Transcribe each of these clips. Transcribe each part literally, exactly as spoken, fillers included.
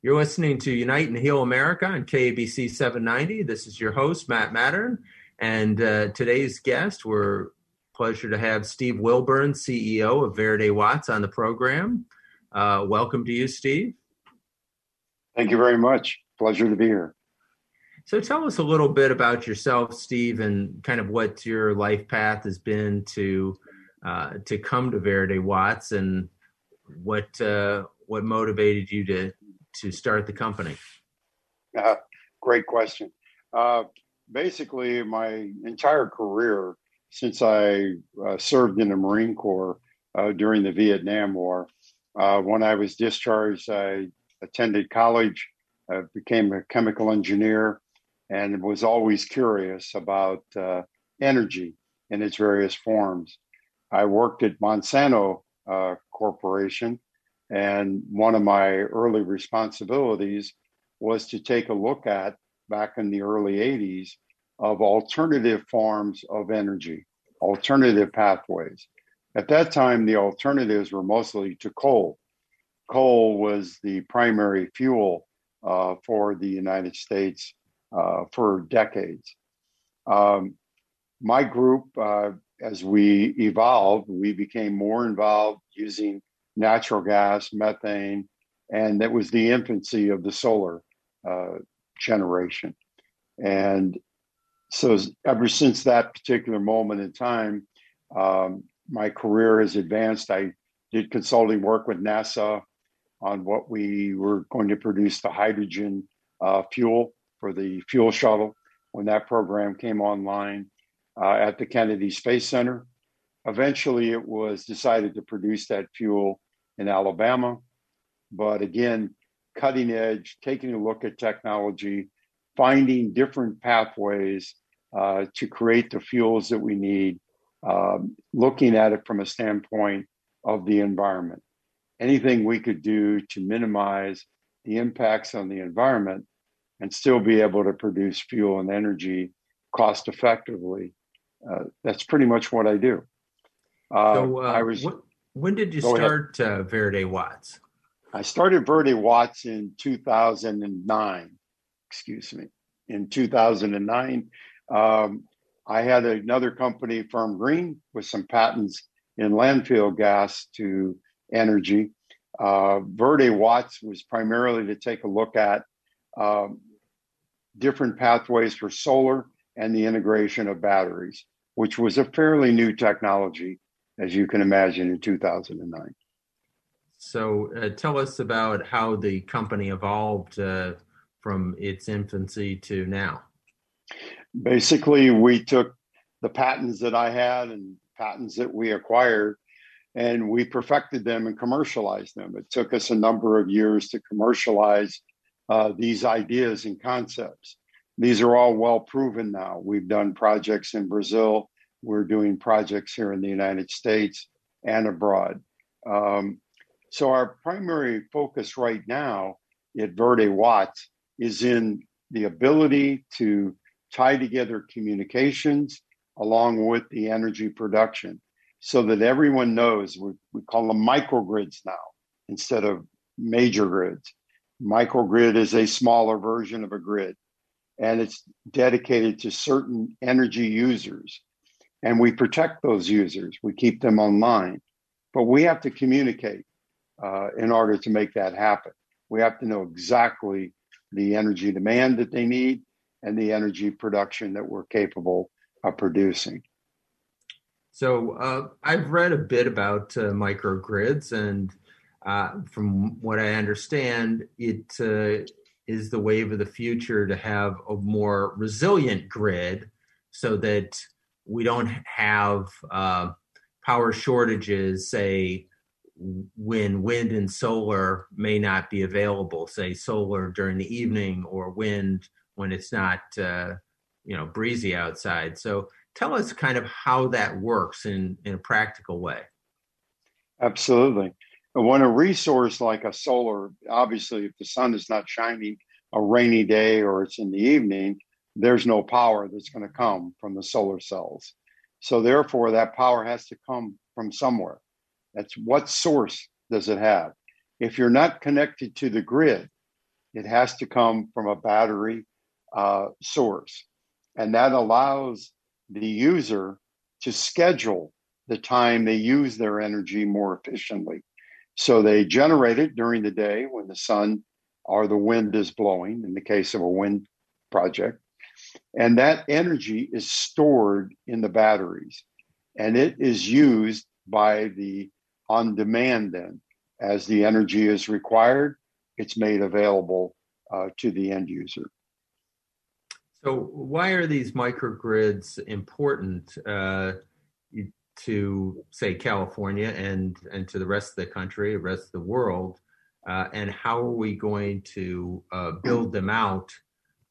You're listening to Unite and Heal America on K A B C seven ninety. This is your host, Matt Mattern, and uh, today's guest, we're pleasure to have Steve Wilburn, C E O of Verde Watts, on the program. Uh, welcome to you, Steve. Thank you very much. Pleasure to be here. So tell us a little bit about yourself, Steve, and kind of what your life path has been to uh, to come to Verde Watts, and what uh, what motivated you to to start the company. Uh, great question. Uh, basically, my entire career since I uh, served in the Marine Corps uh, during the Vietnam War. Uh, when I was discharged, I attended college, uh, became a chemical engineer, and was always curious about uh, energy in its various forms. I worked at Monsanto uh, Corporation, and one of my early responsibilities was to take a look at, back in the early eighties, of alternative forms of energy, alternative pathways. At that time, the alternatives were mostly to coal. Coal was the primary fuel uh, for the United States uh, for decades. Um, my group, uh, as we evolved, we became more involved using natural gas, methane, and that was the infancy of the solar uh, generation. And so ever since that particular moment in time, um, my career has advanced. I did consulting work with NASA on what we were going to produce, the hydrogen uh, fuel for the fuel shuttle when that program came online uh, at the Kennedy Space Center. Eventually, it was decided to produce that fuel in Alabama. But again, cutting edge, taking a look at technology, finding different pathways uh, to create the fuels that we need, um, looking at it from a standpoint of the environment. Anything we could do to minimize the impacts on the environment and still be able to produce fuel and energy cost effectively. Uh, that's pretty much what I do. Uh, so, uh, I was, when, when did you start uh, Verde Watts? I started Verde Watts in two thousand nine. Excuse me. In two thousand nine, um, I had another company, Firm Green, with some patents in landfill gas to energy. Uh, Verde Watts was primarily to take a look at um, different pathways for solar and the integration of batteries, which was a fairly new technology, as you can imagine, in two thousand nine. So uh, tell us about how the company evolved uh... from its infancy to now. Basically, we took the patents that I had and patents that we acquired, and we perfected them and commercialized them. It took us a number of years to commercialize uh, these ideas and concepts. These are all well proven now. We've done projects in Brazil. We're doing projects here in the United States and abroad. Um, so our primary focus right now at Verde Watts is in the ability to tie together communications along with the energy production so that everyone knows. We, we call them microgrids now instead of major grids. Microgrid is a smaller version of a grid, and it's dedicated to certain energy users. And we protect those users. We keep them online. But we have to communicate uh, in order to make that happen. We have to know exactly the energy demand that they need and the energy production that we're capable of producing. So uh, I've read a bit about uh, microgrids, and uh, from what I understand, it uh, is the wave of the future to have a more resilient grid so that we don't have uh, power shortages, say, when wind and solar may not be available, say solar during the evening or wind when it's not, uh, you know, breezy outside. So tell us kind of how that works in, in a practical way. Absolutely. When a resource like a solar, obviously, if the sun is not shining a rainy day or it's in the evening, there's no power that's going to come from the solar cells. So therefore, that power has to come from somewhere. That's what source does it have? If you're not connected to the grid, It has to come from a battery uh, source. And that allows the user to schedule the time they use their energy more efficiently. So they generate it during the day when the sun or the wind is blowing, in the case of a wind project. And that energy is stored in the batteries. And it is used by the on-demand then. As the energy is required, it's made available uh, to the end user. So why are these microgrids important uh, to, say, California and, and to the rest of the country, the rest of the world? Uh, and how are we going to uh, build them out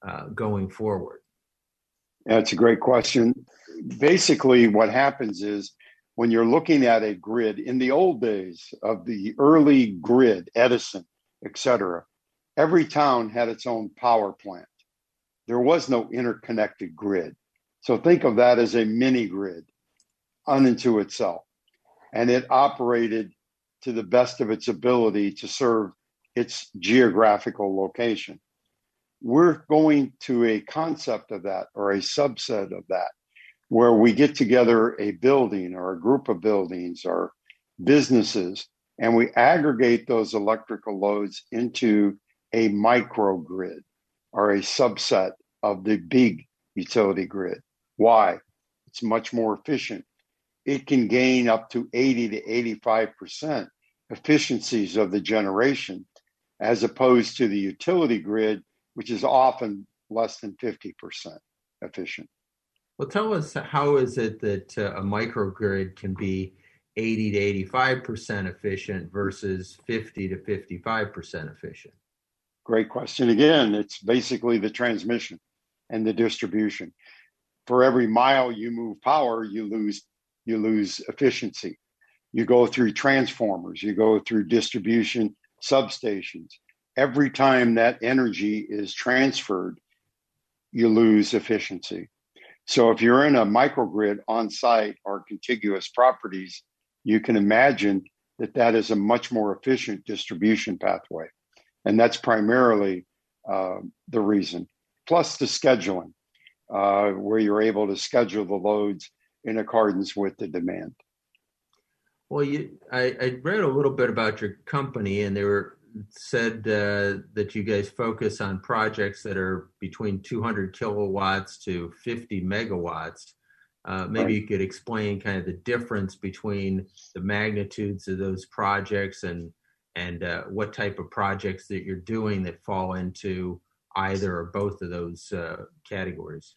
uh, going forward? That's a great question. Basically, what happens is when you're looking at a grid, in the old days of the early grid, Edison, et cetera, every town had its own power plant. There was no interconnected grid. So think of that as a mini grid unto itself. And it operated to the best of its ability to serve its geographical location. We're going to a concept of that, or a subset of that, where we get together a building or a group of buildings or businesses, and we aggregate those electrical loads into a microgrid or a subset of the big utility grid. Why? It's much more efficient. It can gain up to eighty to eighty-five percent efficiencies of the generation, as opposed to the utility grid, which is often less than fifty percent efficient. Well, tell us, how is it that uh, a microgrid can be eighty to eighty-five percent efficient versus fifty to fifty-five percent efficient? Great question. Again, it's basically the transmission and the distribution. For every mile you move power, you lose, you lose efficiency. You go through transformers, you go through distribution substations. Every time that energy is transferred, you lose efficiency. So if you're in a microgrid on site or contiguous properties, you can imagine that that is a much more efficient distribution pathway. And that's primarily uh, the reason. Plus the scheduling, uh, where you're able to schedule the loads in accordance with the demand. Well, you, I, I read a little bit about your company, and they were said uh, that you guys focus on projects that are between two hundred kilowatts to fifty megawatts. Uh, maybe right. You could explain kind of the difference between the magnitudes of those projects and and uh, what type of projects that you're doing that fall into either or both of those uh, categories.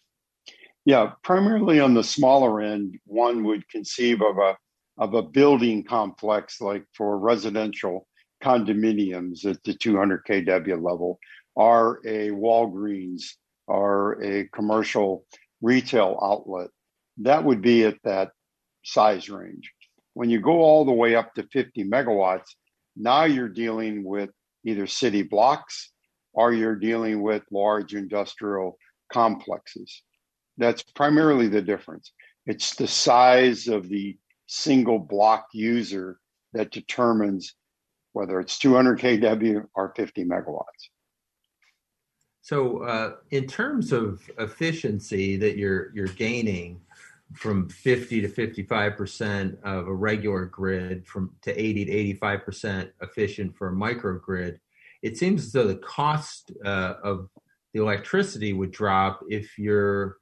Yeah, primarily on the smaller end, one would conceive of a of a building complex, like for residential condominiums at the two hundred kilowatt level, or a Walgreens or a commercial retail outlet. That would be at that size range. When you go all the way up to fifty megawatts, now you're dealing with either city blocks or you're dealing with large industrial complexes. That's primarily the difference. It's the size of the single block user that determines whether it's two hundred kilowatt or fifty megawatts. So uh, in terms of efficiency that you're you're gaining from fifty to fifty-five percent of a regular grid from to eighty to eighty-five percent efficient for a microgrid, it seems as though the cost uh, of the electricity would drop if you're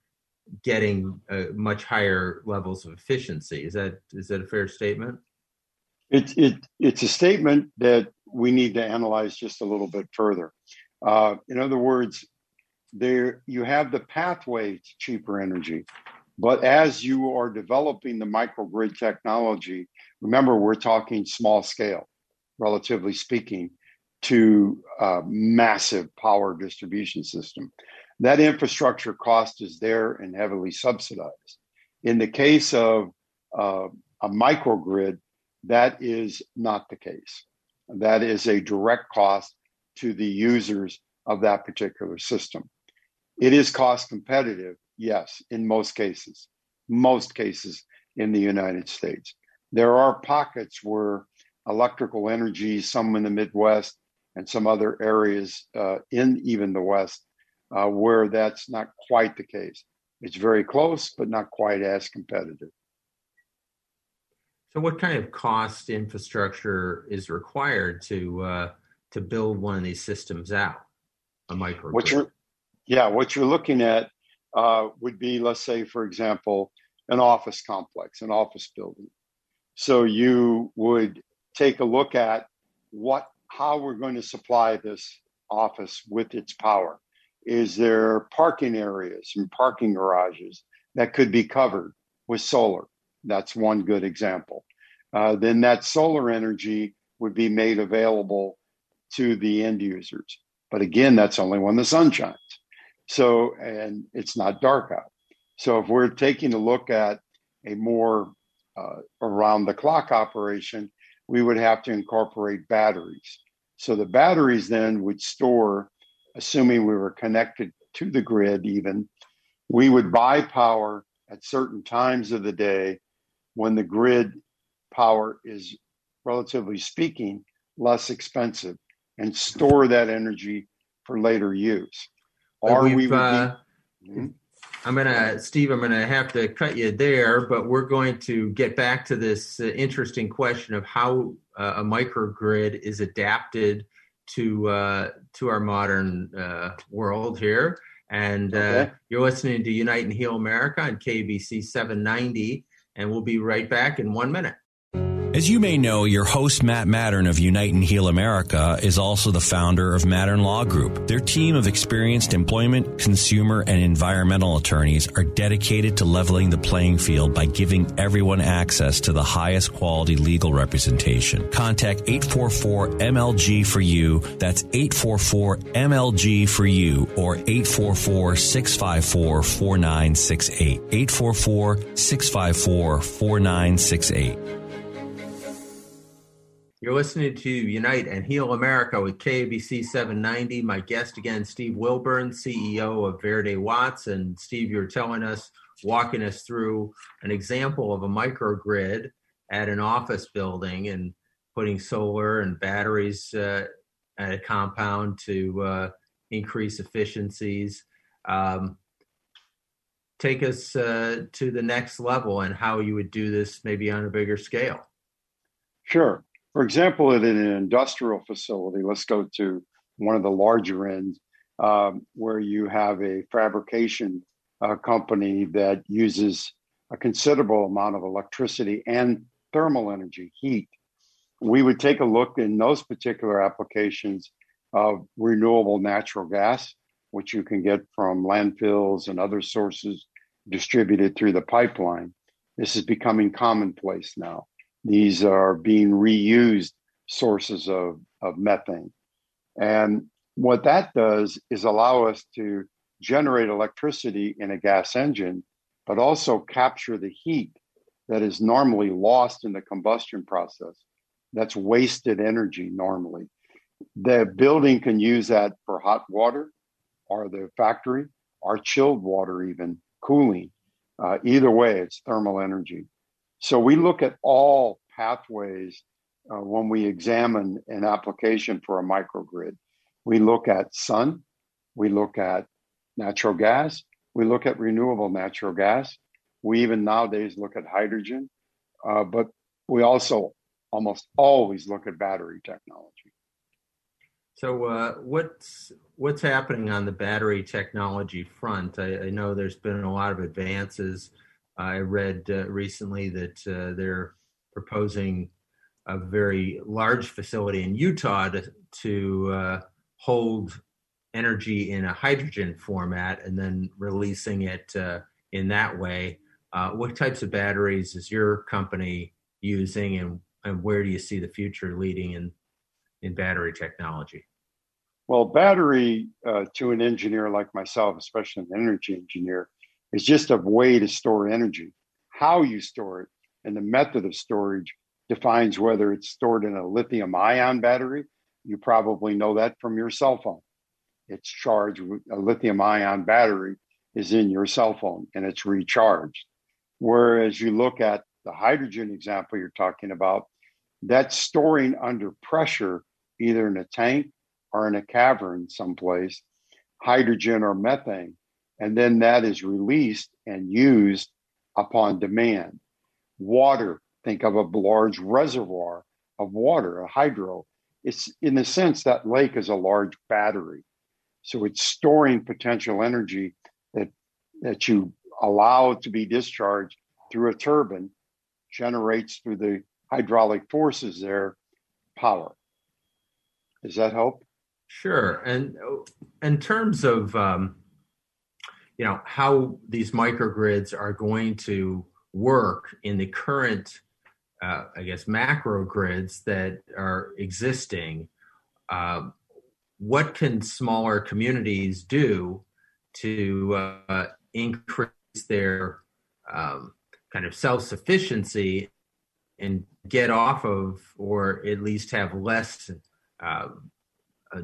getting uh, much higher levels of efficiency. Is that is that a fair statement? It's it, it's a statement that we need to analyze just a little bit further. Uh, in other words, there you have the pathway to cheaper energy, but as you are developing the microgrid technology, remember we're talking small scale, relatively speaking, to a massive power distribution system. That infrastructure cost is there and heavily subsidized. In the case of uh, a microgrid, that is not the case. That is a direct cost to the users of that particular system. It is cost competitive, yes, in most cases, most cases in the United States. There are pockets where electrical energy, some in the Midwest and some other areas uh, in even the West uh, where that's not quite the case. It's very close, but not quite as competitive. So what kind of cost infrastructure is required to uh, to build one of these systems out, a microgrid? What you're, yeah, what you're looking at uh, would be, let's say, for example, an office complex, an office building. So you would take a look at what, how we're going to supply this office with its power. Is there parking areas and parking garages that could be covered with solar? That's one good example. Uh, then that solar energy would be made available to the end users. But again, that's only when the sun shines. So, and it's not dark out. So if we're taking a look at a more uh, around the clock operation, we would have to incorporate batteries. So the batteries then would store, assuming we were connected to the grid even, we would buy power at certain times of the day when the grid power is, relatively speaking, less expensive, and store that energy for later use. Or We've, we would uh, be, hmm? I'm gonna, Steve, I'm gonna have to cut you there, but we're going to get back to this uh, interesting question of how uh, a microgrid is adapted to uh, to our modern uh, world here. And uh, okay. You're listening to Unite and Heal America on K B C seven ninety, and we'll be right back in one minute. As you may know, your host, Matt Mattern of Unite and Heal America, is also the founder of Mattern Law Group. Their team of experienced employment, consumer, and environmental attorneys are dedicated to leveling the playing field by giving everyone access to the highest quality legal representation. Contact eight four four M L G for you. That's eight four four M L G for you or eight four four, six five four, four nine six eight. eight four four, six five four, four nine six eight. You're listening to Unite and Heal America with K A B C seven ninety. My guest again, Steve Wilburn, C E O of Verde Watts. And Steve, you're telling us, walking us through an example of a microgrid at an office building and putting solar and batteries uh, at a compound to uh, increase efficiencies. Um, take us uh, to the next level and how you would do this maybe on a bigger scale. Sure. For example, at an industrial facility, let's go to one of the larger ends um, where you have a fabrication uh, company that uses a considerable amount of electricity and thermal energy, heat. We would take a look in those particular applications of renewable natural gas, which you can get from landfills and other sources distributed through the pipeline. This is becoming commonplace now. These are being reused sources of, of methane. And what that does is allow us to generate electricity in a gas engine, but also capture the heat that is normally lost in the combustion process. That's wasted energy normally. The building can use that for hot water, or the factory, or chilled water even, cooling. Uh, either way, it's thermal energy. So we look at all pathways uh, when we examine an application for a microgrid. We look at sun, we look at natural gas, we look at renewable natural gas. We even nowadays look at hydrogen, uh, but we also almost always look at battery technology. So uh, what's what's happening on the battery technology front? I, I know there's been a lot of advances. I read uh, recently that uh, they're proposing a very large facility in Utah to, to uh, hold energy in a hydrogen format and then releasing it uh, in that way. Uh, what types of batteries is your company using, and, and where do you see the future leading in, in battery technology? Well, battery uh, to an engineer like myself, especially an energy engineer, it's just a way to store energy. How you store it and the method of storage defines whether it's stored in a lithium ion battery. You probably know that from your cell phone. It's charged with a lithium ion battery is in your cell phone and it's recharged. Whereas you look at the hydrogen example you're talking about, that's storing under pressure, either in a tank are in a cavern someplace, hydrogen or methane, and then that is released and used upon demand. Water, think of a large reservoir of water, a hydro. It's, in a sense, that lake is a large battery. So it's storing potential energy that, that you allow to be discharged through a turbine, generates through the hydraulic forces there, power. Does that help? Sure. And in terms of, um, you know, how these microgrids are going to work in the current, uh, I guess, macro grids that are existing, uh, what can smaller communities do to uh, increase their um, kind of self-sufficiency and get off of, or at least have less uh,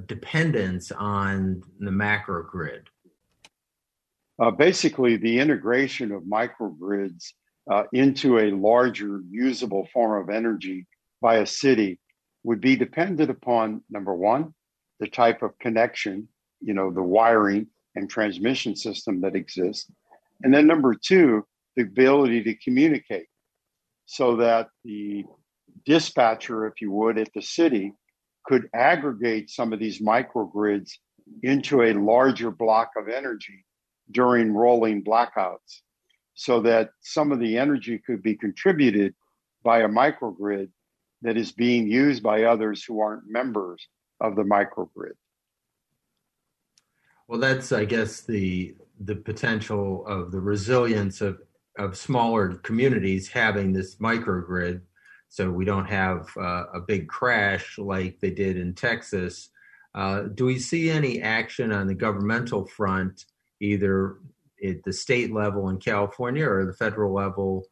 dependence on the macro grid? Uh, basically, the integration of microgrids uh, into a larger usable form of energy by a city would be dependent upon, number one, the type of connection, you know, the wiring and transmission system that exists. And then number two, the ability to communicate so that the dispatcher, if you would, at the city could aggregate some of these microgrids into a larger block of energy during rolling blackouts so that some of the energy could be contributed by a microgrid that is being used by others who aren't members of the microgrid. Well, that's, I guess, the the potential of the resilience of, of smaller communities having this microgrid, so we don't have uh, a big crash like they did in Texas. Uh, do we see any action on the governmental front, either at the state level in California or the federal level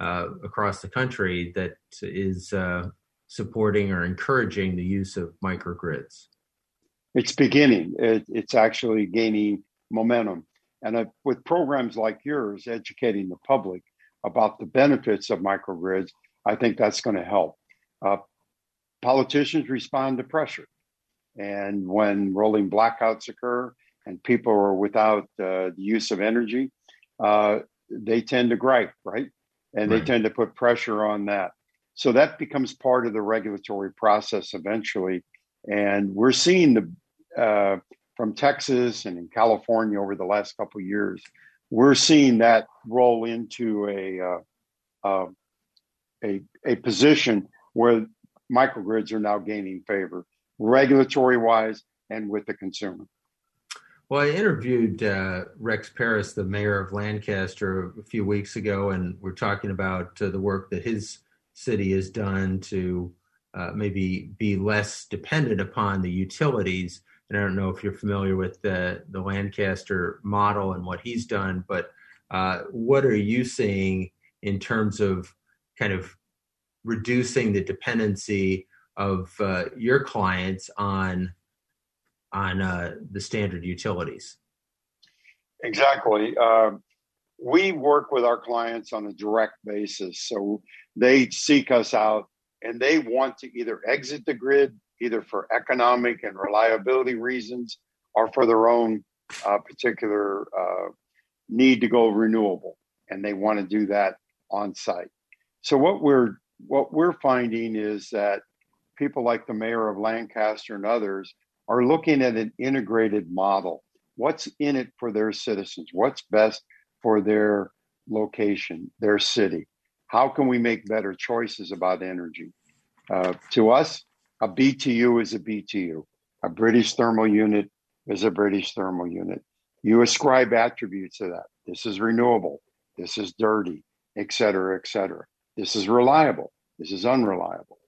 uh, across the country, that is uh, supporting or encouraging the use of microgrids? It's beginning. It, it's actually gaining momentum. And uh, with programs like yours, educating the public about the benefits of microgrids, I think that's going to help. Uh, politicians respond to pressure. And when rolling blackouts occur and people are without uh, the use of energy, uh, they tend to gripe, right? And right. They tend to put pressure on that. So that becomes part of the regulatory process eventually. And we're seeing the uh, from Texas and in California over the last couple of years, we're seeing that roll into a, uh, uh, a, a position where microgrids are now gaining favor, regulatory-wise and with the consumer. Well, I interviewed uh, Rex Paris, the mayor of Lancaster, a few weeks ago, and we're talking about uh, the work that his city has done to Uh, maybe be less dependent upon the utilities. And I don't know if you're familiar with the, the Lancaster model and what he's done, but uh, what are you seeing in terms of kind of reducing the dependency of uh, your clients on on uh, the standard utilities? Exactly. Uh, we work with our clients on a direct basis. So they seek us out and they want to either exit the grid, either for economic and reliability reasons or for their own uh, particular uh, need to go renewable. And they want to do that on site. So what we're what we're finding is that people like the mayor of Lancaster and others are looking at an integrated model. What's in it for their citizens? What's best for their location, their city? How can we make better choices about energy? Uh, to us, a B T U is a B T U. A British thermal unit is a British thermal unit. You ascribe attributes to that. This is renewable. This is dirty, et cetera, et cetera. This is reliable. This is unreliable.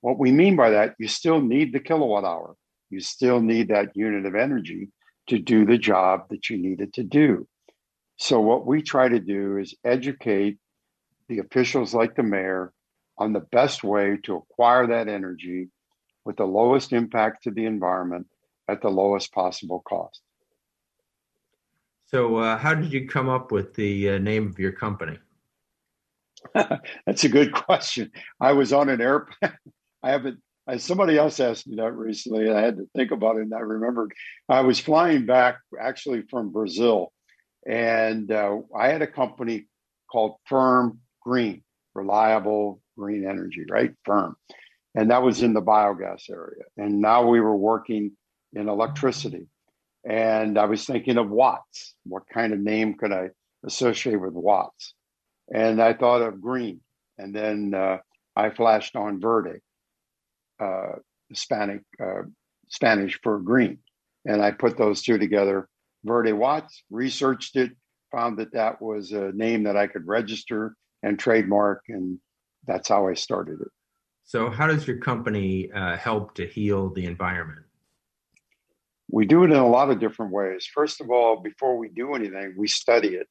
What we mean by that, you still need the kilowatt hour. You still need that unit of energy to do the job that you need it to do. So what we try to do is educate the officials like the mayor on the best way to acquire that energy with the lowest impact to the environment at the lowest possible cost. So uh, how did you come up with the uh, name of your company? That's a good question. I was on an airplane. I haven't, I, somebody else asked me that recently, and I had to think about it, and I remembered I was flying back actually from Brazil, and uh, I had a company called Firm Green, reliable green energy, right? Firm. And that was in the biogas area. And now we were working in electricity. And I was thinking of watts. What kind of name could I associate with watts? And I thought of green. And then uh, I flashed on Verde, uh, Hispanic, uh, Spanish for green. And I put those two together. Verde Watts, researched it, found that that was a name that I could register and trademark. And that's how I started it. So how does your company uh, help to heal the environment? We do it in a lot of different ways. First of all, before we do anything, we study it.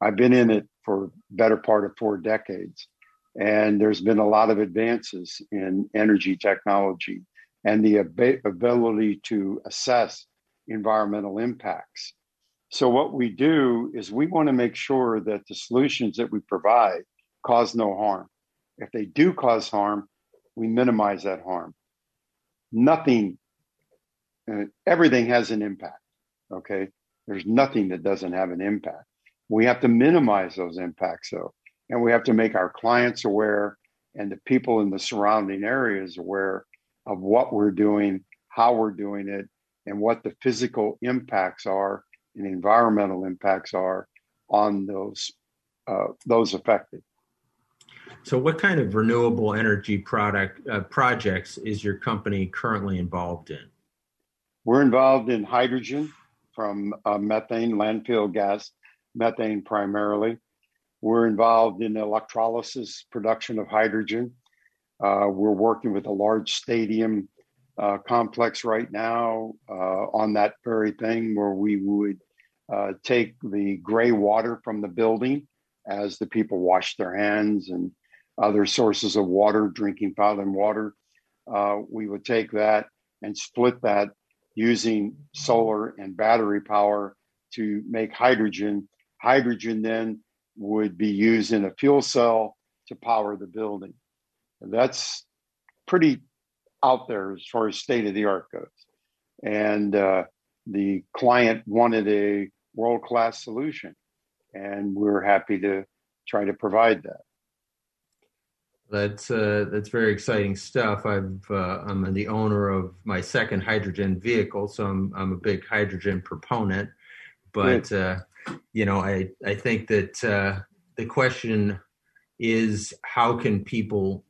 I've been in it for the better part of four decades. And there's been a lot of advances in energy technology and the ab- ability to assess environmental impacts. So what we do is we want to make sure that the solutions that we provide cause no harm. If they do cause harm, we minimize that harm. Nothing, uh, everything has an impact, okay? There's nothing that doesn't have an impact. We have to minimize those impacts, though. And we have to make our clients aware and the people in the surrounding areas aware of what we're doing, how we're doing it, and what the physical impacts are and environmental impacts are on those uh, those affected. So what kind of renewable energy product uh, projects is your company currently involved in? We're involved in hydrogen from uh, methane, landfill gas, methane primarily. We're involved in electrolysis production of hydrogen. Uh, we're working with a large stadium uh, complex right now uh, on that very thing where we would uh, take the gray water from the building as the people wash their hands and other sources of water, drinking fountain water. Uh, we would take that and split that using solar and battery power to make hydrogen. Hydrogen then would be used in a fuel cell to power the building. That's pretty out there as far as state of the art goes. And uh, the client wanted a world-class solution, and we're happy to try to provide that. That's uh, that's very exciting stuff. I've, uh, I'm the owner of my second hydrogen vehicle, so I'm I'm a big hydrogen proponent. But uh, you know, I I think that uh, the question is, how can people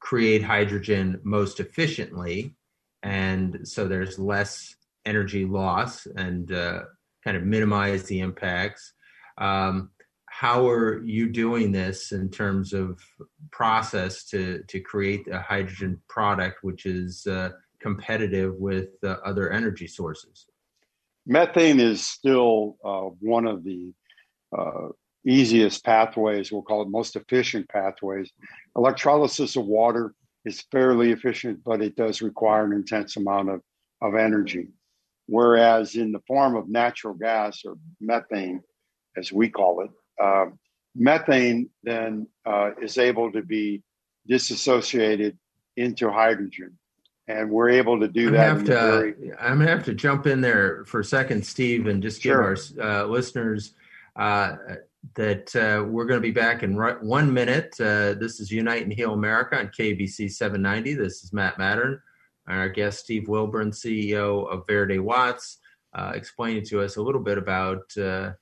create hydrogen most efficiently, and so there's less energy loss and uh, kind of minimize the impacts. Um, how are you doing this in terms of process to, to create a hydrogen product which is uh, competitive with uh, other energy sources? Methane is still uh, one of the uh, easiest pathways, we'll call it most efficient pathways. Electrolysis of water is fairly efficient, but it does require an intense amount of, of energy. Whereas in the form of natural gas or methane, as we call it, Uh, methane then uh, is able to be disassociated into hydrogen. And we're able to do that. I'm going to I'm gonna have to jump in there for a second, Steve, and just give sure. our uh, listeners uh, that uh, we're going to be back in right, one minute. Uh, this is Unite and Heal America on K B C seven ninety. This is Matt Mattern, and our guest, Steve Wilburn, C E O of Verde Watts, uh, explaining to us a little bit about uh,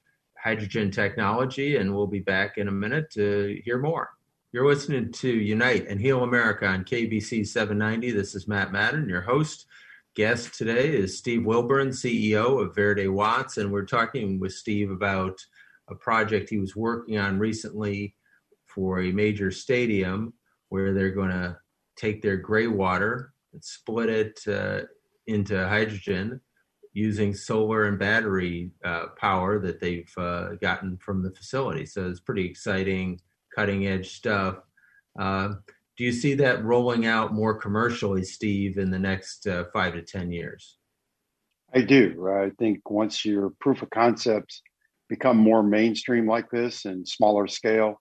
hydrogen technology, and we'll be back in a minute to hear more. You're listening to Unite and Heal America on K B C seven ninety. This is Matt Mattern, your host. Guest today is Steve Wilburn, C E O of Verde Watts, and we're talking with Steve about a project he was working on recently for a major stadium where they're going to take their gray water and split it uh, into hydrogen using solar and battery uh, power that they've uh, gotten from the facility. So it's pretty exciting, cutting edge stuff. Uh, do you see that rolling out more commercially, Steve, in the next uh, five to ten years? I do. I think once your proof of concepts become more mainstream like this and smaller scale,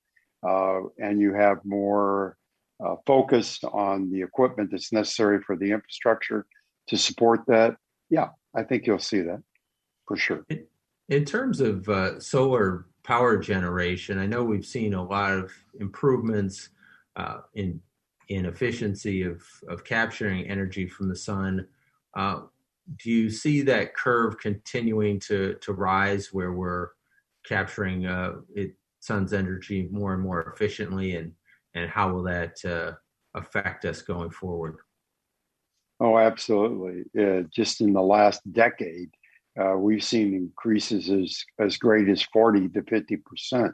uh, and you have more uh, focused on the equipment that's necessary for the infrastructure to support that, yeah, I think you'll see that for sure. In, in terms of uh, solar power generation, I know we've seen a lot of improvements uh, in in efficiency of, of capturing energy from the sun. Uh, do you see that curve continuing to, to rise where we're capturing uh, it, sun's energy more and more efficiently, and, and how will that uh, affect us going forward? Oh, absolutely. Uh, just in the last decade, uh, we've seen increases as, as great as forty to fifty percent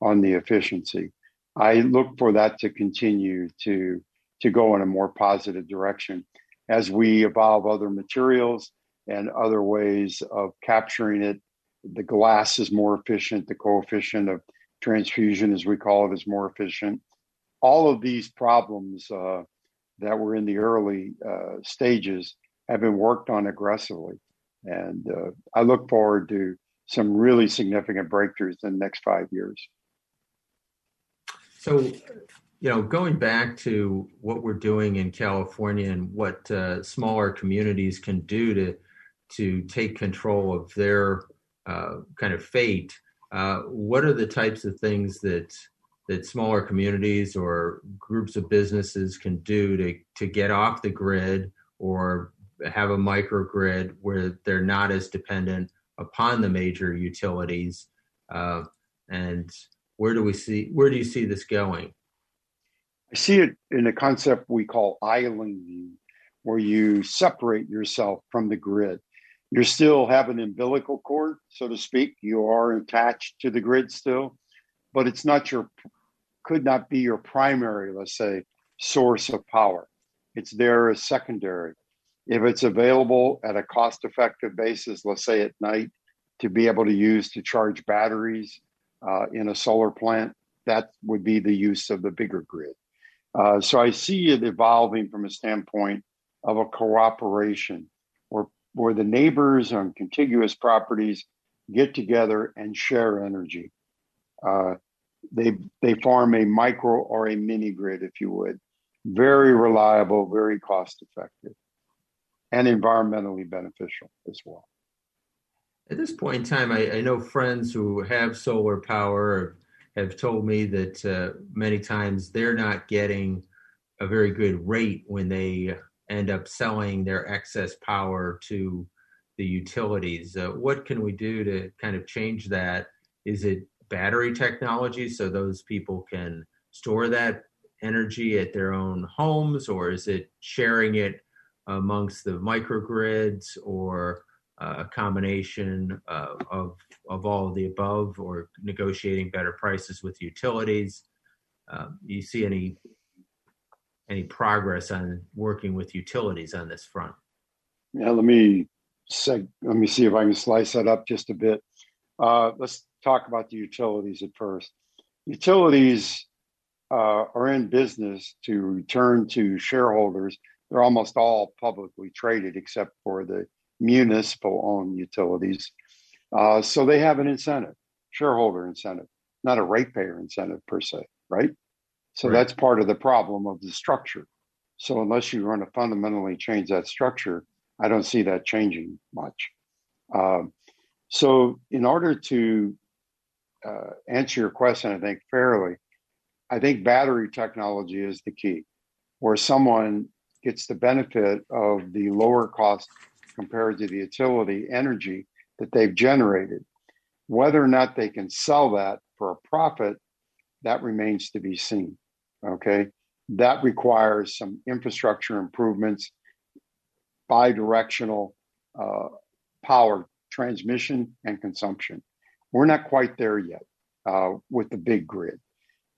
on the efficiency. I look for that to continue to, to go in a more positive direction as we evolve other materials and other ways of capturing it. The glass is more efficient. The coefficient of transfusion, as we call it, is more efficient. All of these problems uh, that were in the early uh, stages have been worked on aggressively. And uh, I look forward to some really significant breakthroughs in the next five years. So, you know, going back to what we're doing in California and what uh, smaller communities can do to to take control of their uh, kind of fate, uh, what are the types of things that that smaller communities or groups of businesses can do to to get off the grid or have a microgrid where they're not as dependent upon the major utilities? Uh, and Where do we see? Where do you see this going? I see it in a concept we call islanding, where you separate yourself from the grid. You still have an umbilical cord, so to speak. You are attached to the grid still, but it's not your, could not be your primary, let's say, source of power. It's there as secondary. If it's available at a cost-effective basis, let's say at night, to be able to use to charge batteries, Uh, in a solar plant, that would be the use of the bigger grid. Uh, so I see it evolving from a standpoint of a cooperation where, where the neighbors on contiguous properties get together and share energy. Uh, they, they form a micro or a mini grid, if you would. Very reliable, very cost effective, and environmentally beneficial as well. At this point in time, I, I know friends who have solar power have told me that uh, many times they're not getting a very good rate when they end up selling their excess power to the utilities. Uh, what can we do to kind of change that? Is it battery technology so those people can store that energy at their own homes, or is it sharing it amongst the microgrids, or a combination uh, of of all of the above, or negotiating better prices with utilities? Uh, do you see any any progress on working with utilities on this front? Yeah, let me seg- let me see if I can slice that up just a bit. Uh, let's talk about the utilities at first. Utilities uh, are in business to return to shareholders. They're almost all publicly traded, except for the municipal-owned utilities. Uh, so they have an incentive, shareholder incentive, not a ratepayer incentive per se, right? So right. That's part of the problem of the structure. So unless you want to fundamentally change that structure, I don't see that changing much. Um, so in order to uh, answer your question, I think fairly, I think battery technology is the key, where someone gets the benefit of the lower cost compared to the utility energy that they've generated. Whether or not they can sell that for a profit, that remains to be seen, okay? That requires some infrastructure improvements, bi-directional uh, power transmission and consumption. We're not quite there yet uh, with the big grid.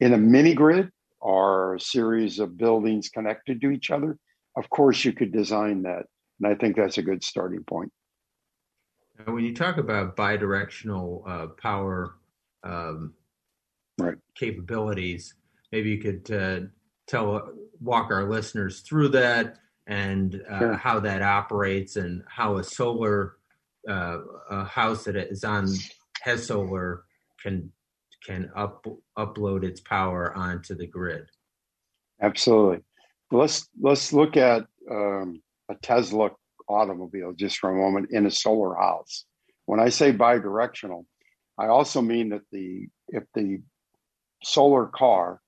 In a mini grid or a series of buildings connected to each other, of course you could design that. And I think that's a good starting point. When you talk about bidirectional uh, power um, right. capabilities, maybe you could uh, tell walk our listeners through that and uh, sure. how that operates, and how a solar uh, a house that is on has solar can can up, upload its power onto the grid. Absolutely. Let's let's look at um, a Tesla automobile just for a moment in a solar house. When I say bidirectional, I also mean that the if the solar car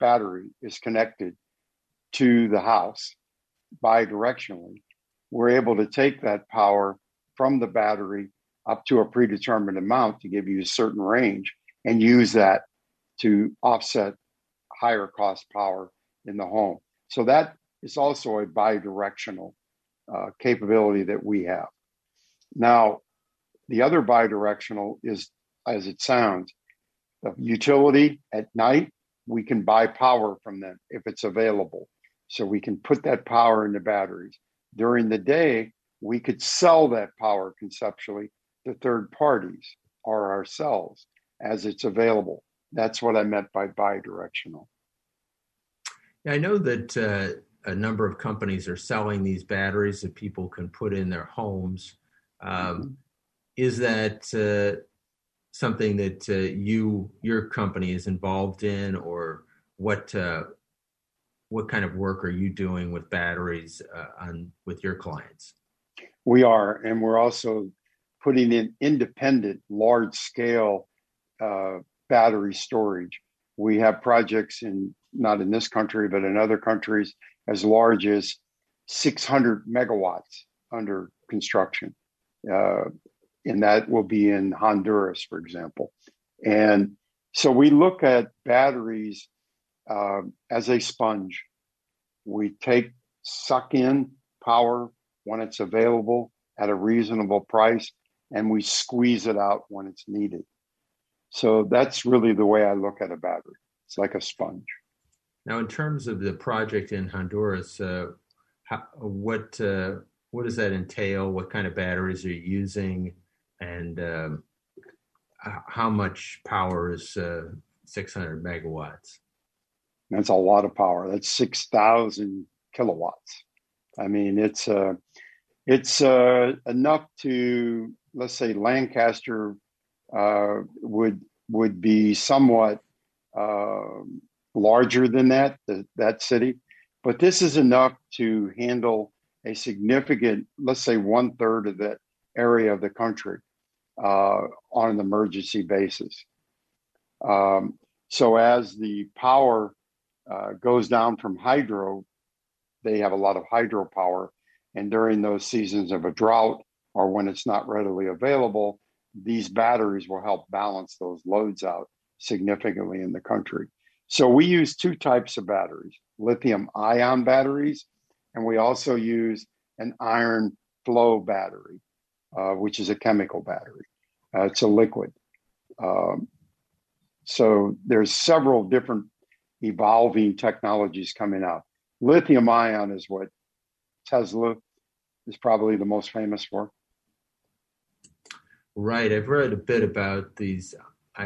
battery is connected to the house bidirectionally, we're able to take that power from the battery up to a predetermined amount to give you a certain range and use that to offset higher cost power in the home. So that is also a bidirectional uh, capability that we have. Now, the other bidirectional is, as it sounds, the utility at night, we can buy power from them if it's available. So we can put that power in the batteries. During the day, we could sell that power conceptually to third parties or ourselves as it's available. That's what I meant by bidirectional. Yeah, I know that uh, a number of companies are selling these batteries that people can put in their homes. Um, is that uh, something that uh, you your company is involved in, or what? Uh, What kind of work are you doing with batteries uh, on with your clients? We are, and we're also putting in independent, large-scale uh, battery storage. We have projects in, not in this country, but in other countries, as large as six hundred megawatts under construction, uh, and that will be in Honduras, for example. And so we look at batteries Uh, as a sponge. We take, suck in power when it's available at a reasonable price, and we squeeze it out when it's needed. So that's really the way I look at a battery. It's like a sponge. Now, in terms of the project in Honduras, uh, how, what uh, what does that entail? What kind of batteries are you using? And uh, how much power is uh, six hundred megawatts? That's a lot of power. That's six thousand kilowatts. I mean, it's uh, it's uh, enough to, let's say, Lancaster uh, would would be somewhat uh, larger than that, the, that city. But this is enough to handle a significant, let's say, one third of that area of the country uh, on an emergency basis. Um, so as the power Uh, goes down from hydro, they have a lot of hydropower, and during those seasons of a drought or when it's not readily available, these batteries will help balance those loads out significantly in the country. So we use two types of batteries, lithium ion batteries, and we also use an iron flow battery, uh, which is a chemical battery. Uh, it's a liquid. Um, so there's several different evolving technologies coming out. Lithium ion is what Tesla is probably the most famous for. Right. I've read a bit about these,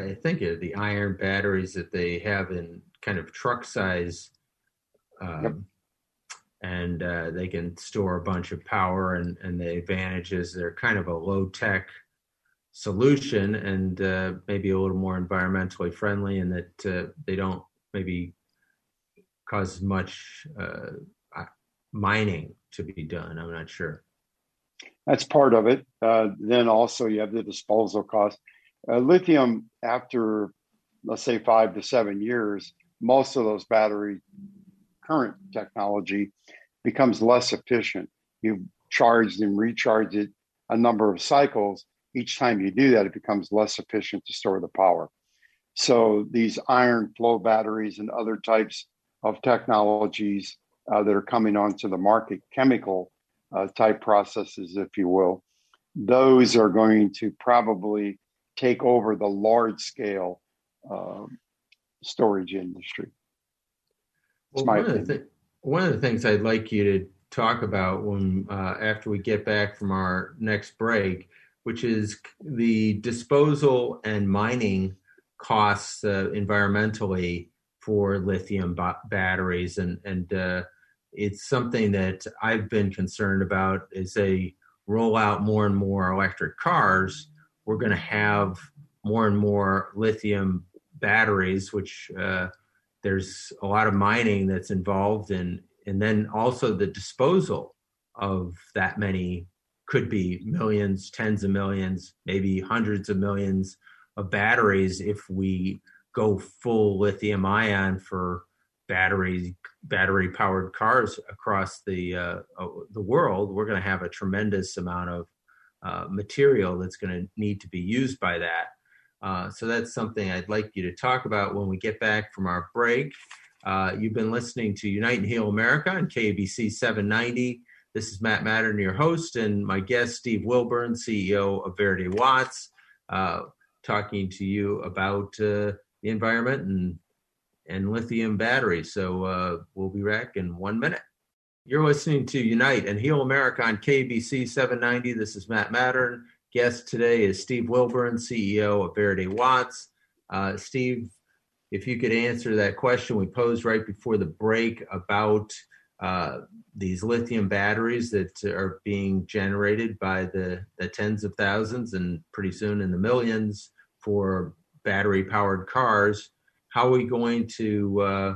I think the iron batteries that they have in kind of truck size. Um, yep. And uh, they can store a bunch of power, and, and the advantage is they're kind of a low tech solution and uh, maybe a little more environmentally friendly in that uh, they don't maybe cause much uh, mining to be done. I'm not sure. That's part of it. Uh, then also you have the disposal cost. Uh, lithium, after, let's say, five to seven years, most of those battery current technology becomes less efficient. You've charged and recharged it a number of cycles. Each time you do that, it becomes less efficient to store the power. So these iron flow batteries and other types of technologies uh, that are coming onto the market, chemical uh, type processes, if you will, those are going to probably take over the large scale um, storage industry. Well, one, of the th- one of the things I'd like you to talk about when uh, after we get back from our next break, which is the disposal and mining costs uh, environmentally for lithium b- batteries. And, and uh, it's something that I've been concerned about as they roll out more and more electric cars. We're going to have more and more lithium batteries, which uh, There's a lot of mining that's involved in, and then also the disposal of that many could be millions, tens of millions, maybe hundreds of millions of batteries if we go full lithium ion for batteries, battery powered cars across the uh, the world. We're going to have a tremendous amount of uh, material that's going to need to be used by that. Uh, so that's something I'd like you to talk about when we get back from our break. Uh, you've been listening to Unite and Heal America on K A B C seven ninety. This is Matt Mattern, your host, and my guest, Steve Wilburn, C E O of Verde Watts, uh, talking to you about uh, the environment and, and lithium batteries. So uh, we'll be back in one minute. You're listening to Unite and Heal America on K A B C seven ninety. This is Matt Mattern. Guest today is Steve Wilburn, C E O of Verde Watts. Uh, Steve, if you could answer that question we posed right before the break about uh, these lithium batteries that are being generated by the, the tens of thousands and pretty soon in the millions for battery-powered cars, how are we going to, uh,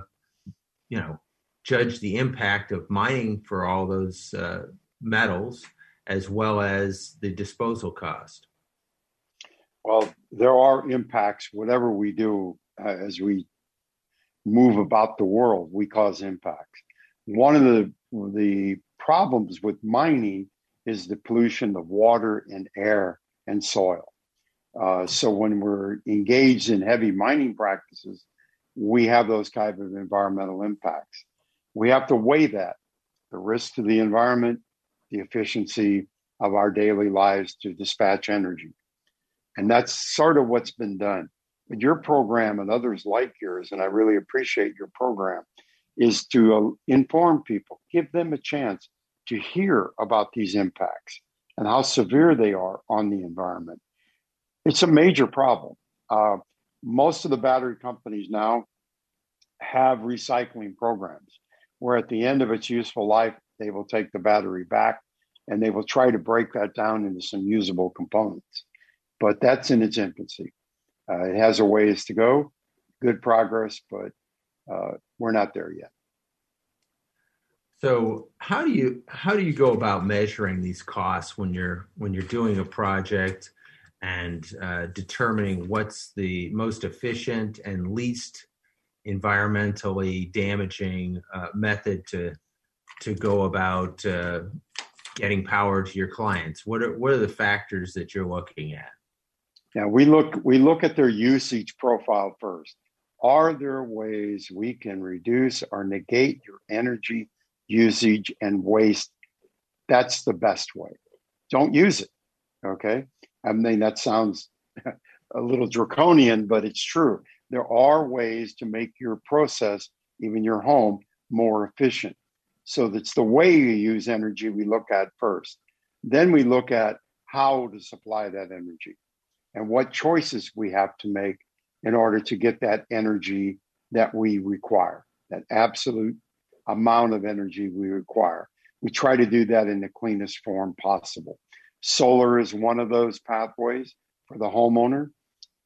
you know, judge the impact of mining for all those uh, metals as well as the disposal cost? Well, there are impacts. Whatever we do uh, as we move about the world, we cause impacts. One of the the problems with mining is the pollution of water and air and soil. Uh, so when we're engaged in heavy mining practices, we have those type of environmental impacts. We have to weigh that, the risk to the environment, the efficiency of our daily lives to dispatch energy. And that's sort of what's been done. But your program and others like yours, and I really appreciate your program, is to inform people, give them a chance to hear about these impacts and how severe they are on the environment. It's a major problem. Uh, most of the battery companies now have recycling programs where at the end of its useful life, they will take the battery back and they will try to break that down into some usable components. But that's in its infancy. Uh, it has a ways to go, good progress, but uh, we're not there yet. So how do you how do you go about measuring these costs when you're when you're doing a project and uh, determining what's the most efficient and least environmentally damaging uh, method to to go about uh, getting power to your clients? What are what are the factors that you're looking at? Yeah, we look we look at their usage profile first. Are there ways we can reduce or negate your energy usage and waste? That's the best way. Don't use it, okay? I mean, that sounds a little draconian, but it's true. There are ways to make your process, even your home, more efficient. So that's the way you use energy we look at first. Then we look at how to supply that energy and what choices we have to make in order to get that energy that we require, that absolute amount of energy we require. We try to do that in the cleanest form possible. Solar is one of those pathways for the homeowner.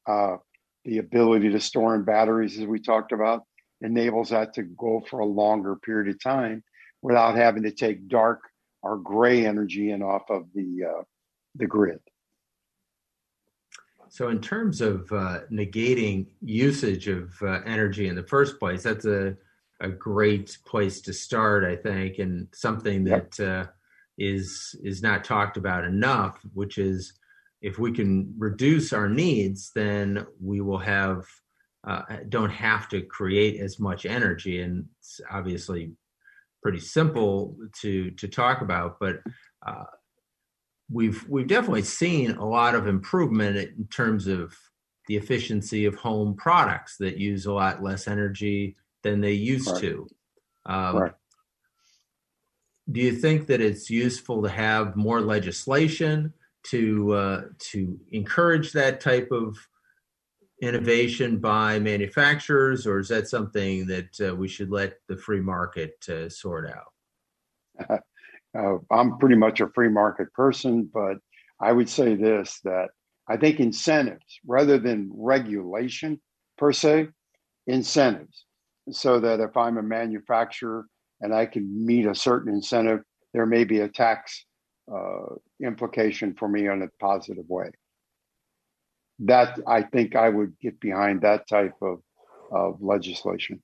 Uh, the ability to store in batteries, as we talked about, enables that to go for a longer period of time without having to take dark or gray energy in off of the uh, the grid. So in terms of uh, negating usage of uh, energy in the first place, that's a, a great place to start, I think, and something that yep. uh, is is not talked about enough, which is if we can reduce our needs, then we will have, uh, don't have to create as much energy. And it's obviously pretty simple to to talk about, but uh, we've we've definitely seen a lot of improvement in terms of the efficiency of home products that use a lot less energy than they used right. to. Um, right. Do you think that it's useful to have more legislation to uh, to encourage that type of innovation by manufacturers, or is that something that uh, we should let the free market uh, sort out? Uh, I'm pretty much a free market person, but I would say this, that I think incentives, rather than regulation per se, incentives so that if I'm a manufacturer and I can meet a certain incentive, there may be a tax uh, implication for me in a positive way. That, I think I would get behind that type of, of legislation.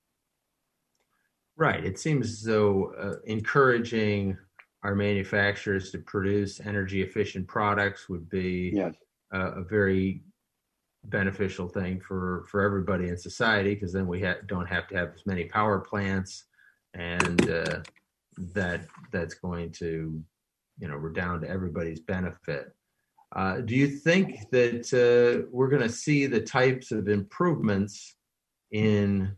Right. It seems as though uh, encouraging our manufacturers to produce energy efficient products would be yes. uh, a very beneficial thing for, for everybody in society, because then we ha- don't have to have as many power plants, and uh, that that's going to, you know, redound to everybody's benefit. Uh, do you think that uh, we're going to see the types of improvements in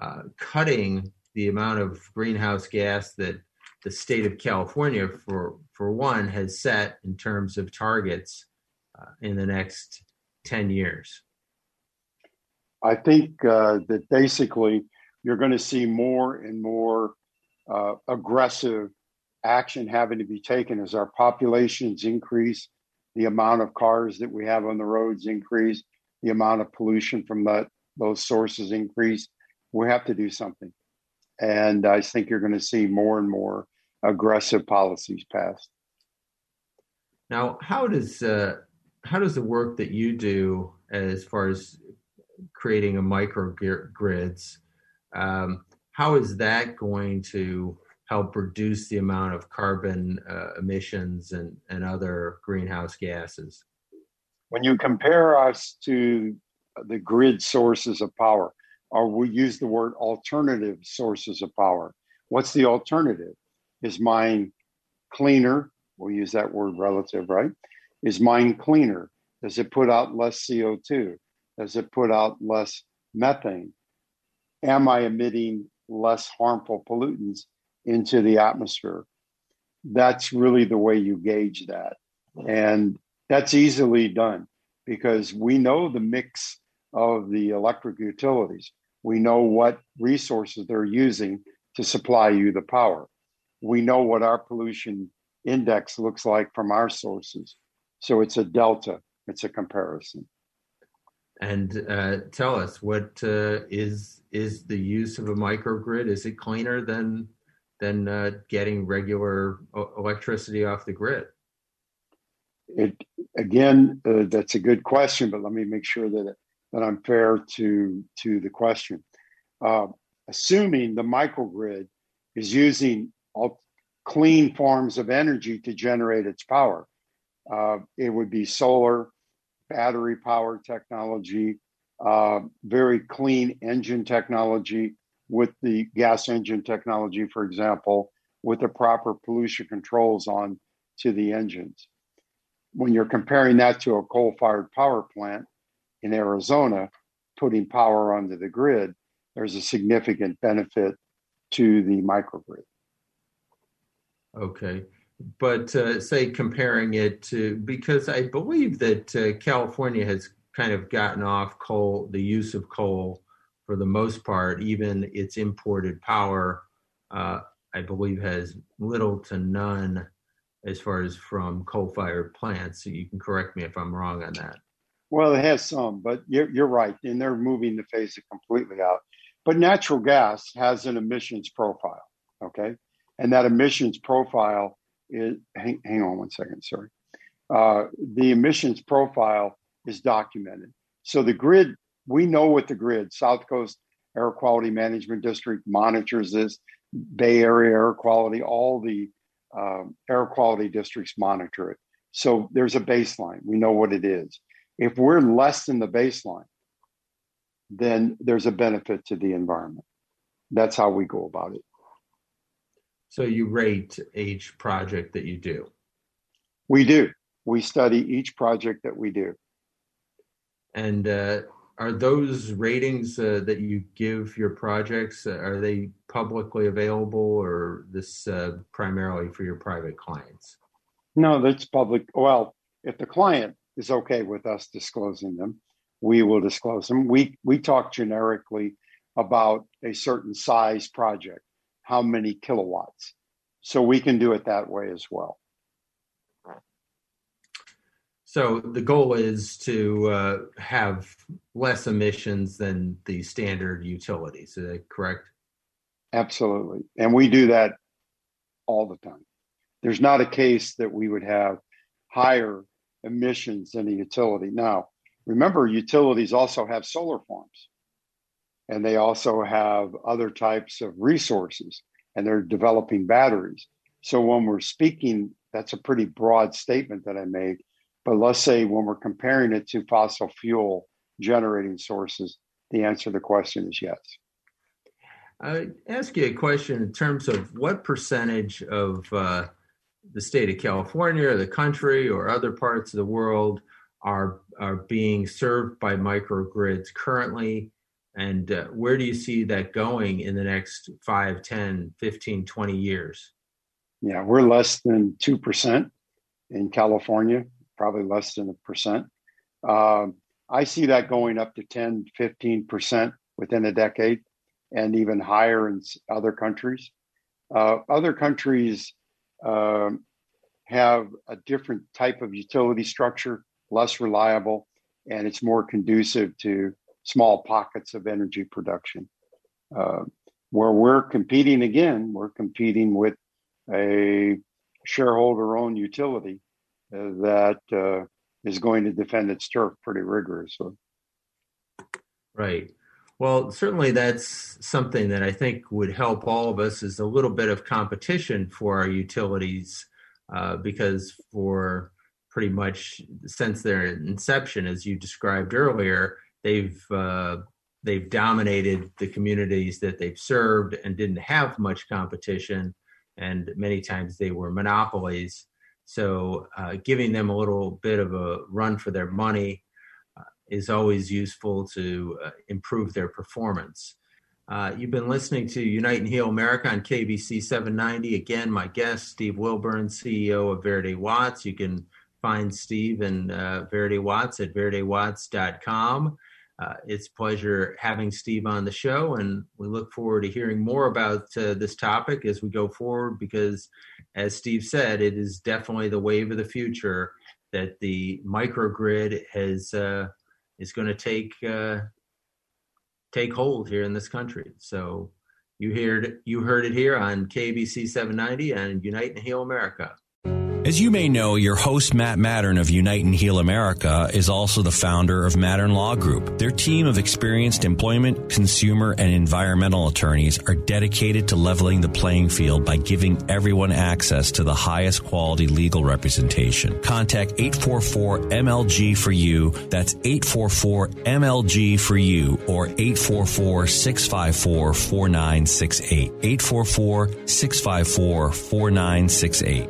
uh, cutting the amount of greenhouse gas that the state of California, for for one, has set in terms of targets uh, in the next ten years? I think uh, that basically you're going to see more and more uh, aggressive action having to be taken as our populations increase, the amount of cars that we have on the roads increase, the amount of pollution from that those sources increase. We have to do something. And I think you're going to see more and more aggressive policies passed. Now, how does uh, how does the work that you do as far as creating a microgrids, um, how is that going to help reduce the amount of carbon uh, emissions and, and other greenhouse gases? When you compare us to the grid sources of power, or we use the word alternative sources of power. What's the alternative? Is mine cleaner? We'll use that word relative, right? Is mine cleaner? Does it put out less C O two? Does it put out less methane? Am I emitting less harmful pollutants into the atmosphere? That's really the way you gauge that. And that's easily done because we know the mix of the electric utilities. We know what resources they're using to supply you the power. We know what our pollution index looks like from our sources. So it's a delta, it's a comparison. And uh, tell us, what uh, is is the use of a microgrid? Is it cleaner than than uh, getting regular electricity off the grid? It again, uh, that's a good question, but let me make sure that it, that I'm fair to, to the question. Uh, assuming the microgrid is using all clean forms of energy to generate its power, uh, it would be solar, battery power technology, uh, very clean engine technology with the gas engine technology, for example, with the proper pollution controls on to the engines. When you're comparing that to a coal-fired power plant, in Arizona, putting power onto the grid, there's a significant benefit to the microgrid. Okay, but uh, say comparing it to, because I believe that uh, California has kind of gotten off coal, the use of coal for the most part, even its imported power, uh, I believe has little to none as far as from coal-fired plants. So you can correct me if I'm wrong on that. Well, it has some, but you're, you're right. And they're moving to phase it completely out. But natural gas has an emissions profile, okay? And that emissions profile is, hang, hang on one second, sorry. Uh, the emissions profile is documented. So the grid, we know what the grid, South Coast Air Quality Management District monitors this, Bay Area Air Quality, all the um, air quality districts monitor it. So there's a baseline, we know what it is. If we're less than the baseline, then there's a benefit to the environment. That's how we go about it. So you rate each project that you do? We do. We study each project that we do. And uh, are those ratings uh, that you give your projects, uh, are they publicly available, or this uh, primarily for your private clients? No, that's public. Well, if the client is okay with us disclosing them, we will disclose them. We we talk generically about a certain size project, how many kilowatts. So we can do it that way as well. So the goal is to uh, have less emissions than the standard utilities. Is that correct? Absolutely. And we do that all the time. There's not a case that we would have higher emissions than a utility. Now, remember, utilities also have solar farms, and they also have other types of resources, and they're developing batteries. So when we're speaking, that's a pretty broad statement that I made. But let's say when we're comparing it to fossil fuel generating sources, the answer to the question is yes. I ask you a question in terms of what percentage of uh, the state of California or the country or other parts of the world are are being served by microgrids currently, and uh, where do you see that going in the next five, ten, fifteen, twenty years? Yeah, we're less than two percent in California, probably less than a percent. Um, I see that going up to ten, fifteen percent within a decade, and even higher in other countries. Uh, other countries uh, have a different type of utility structure, less reliable, and it's more conducive to small pockets of energy production. Uh, where we're competing again, we're competing with a shareholder-owned utility uh, that uh, is going to defend its turf pretty rigorously. Right. Well, certainly that's something that I think would help all of us, is a little bit of competition for our utilities, uh, because for pretty much since their inception, as you described earlier, they've uh, they've dominated the communities that they've served and didn't have much competition, and many times they were monopolies. So uh, giving them a little bit of a run for their money is always useful to uh, improve their performance. Uh, you've been listening to Unite and Heal America on K B C seven ninety. Again, my guest, Steve Wilburn, C E O of Verde Watts. You can find Steve and uh, Verde Watts at verde watts dot com. Uh, it's a pleasure having Steve on the show, and we look forward to hearing more about uh, this topic as we go forward, because, as Steve said, it is definitely the wave of the future that the microgrid has uh, is going to take uh, take hold here in this country. So you heard, you heard it here on K B C seven ninety and Unite and Heal America. As you may know, your host, Matt Mattern of Unite and Heal America, is also the founder of Mattern Law Group. Their team of experienced employment, consumer, and environmental attorneys are dedicated to leveling the playing field by giving everyone access to the highest quality legal representation. Contact eight four four M L G four U. That's eight four four M L G four U or eight four four, six five four, four nine six eight. eight four four, six five four, four nine six eight.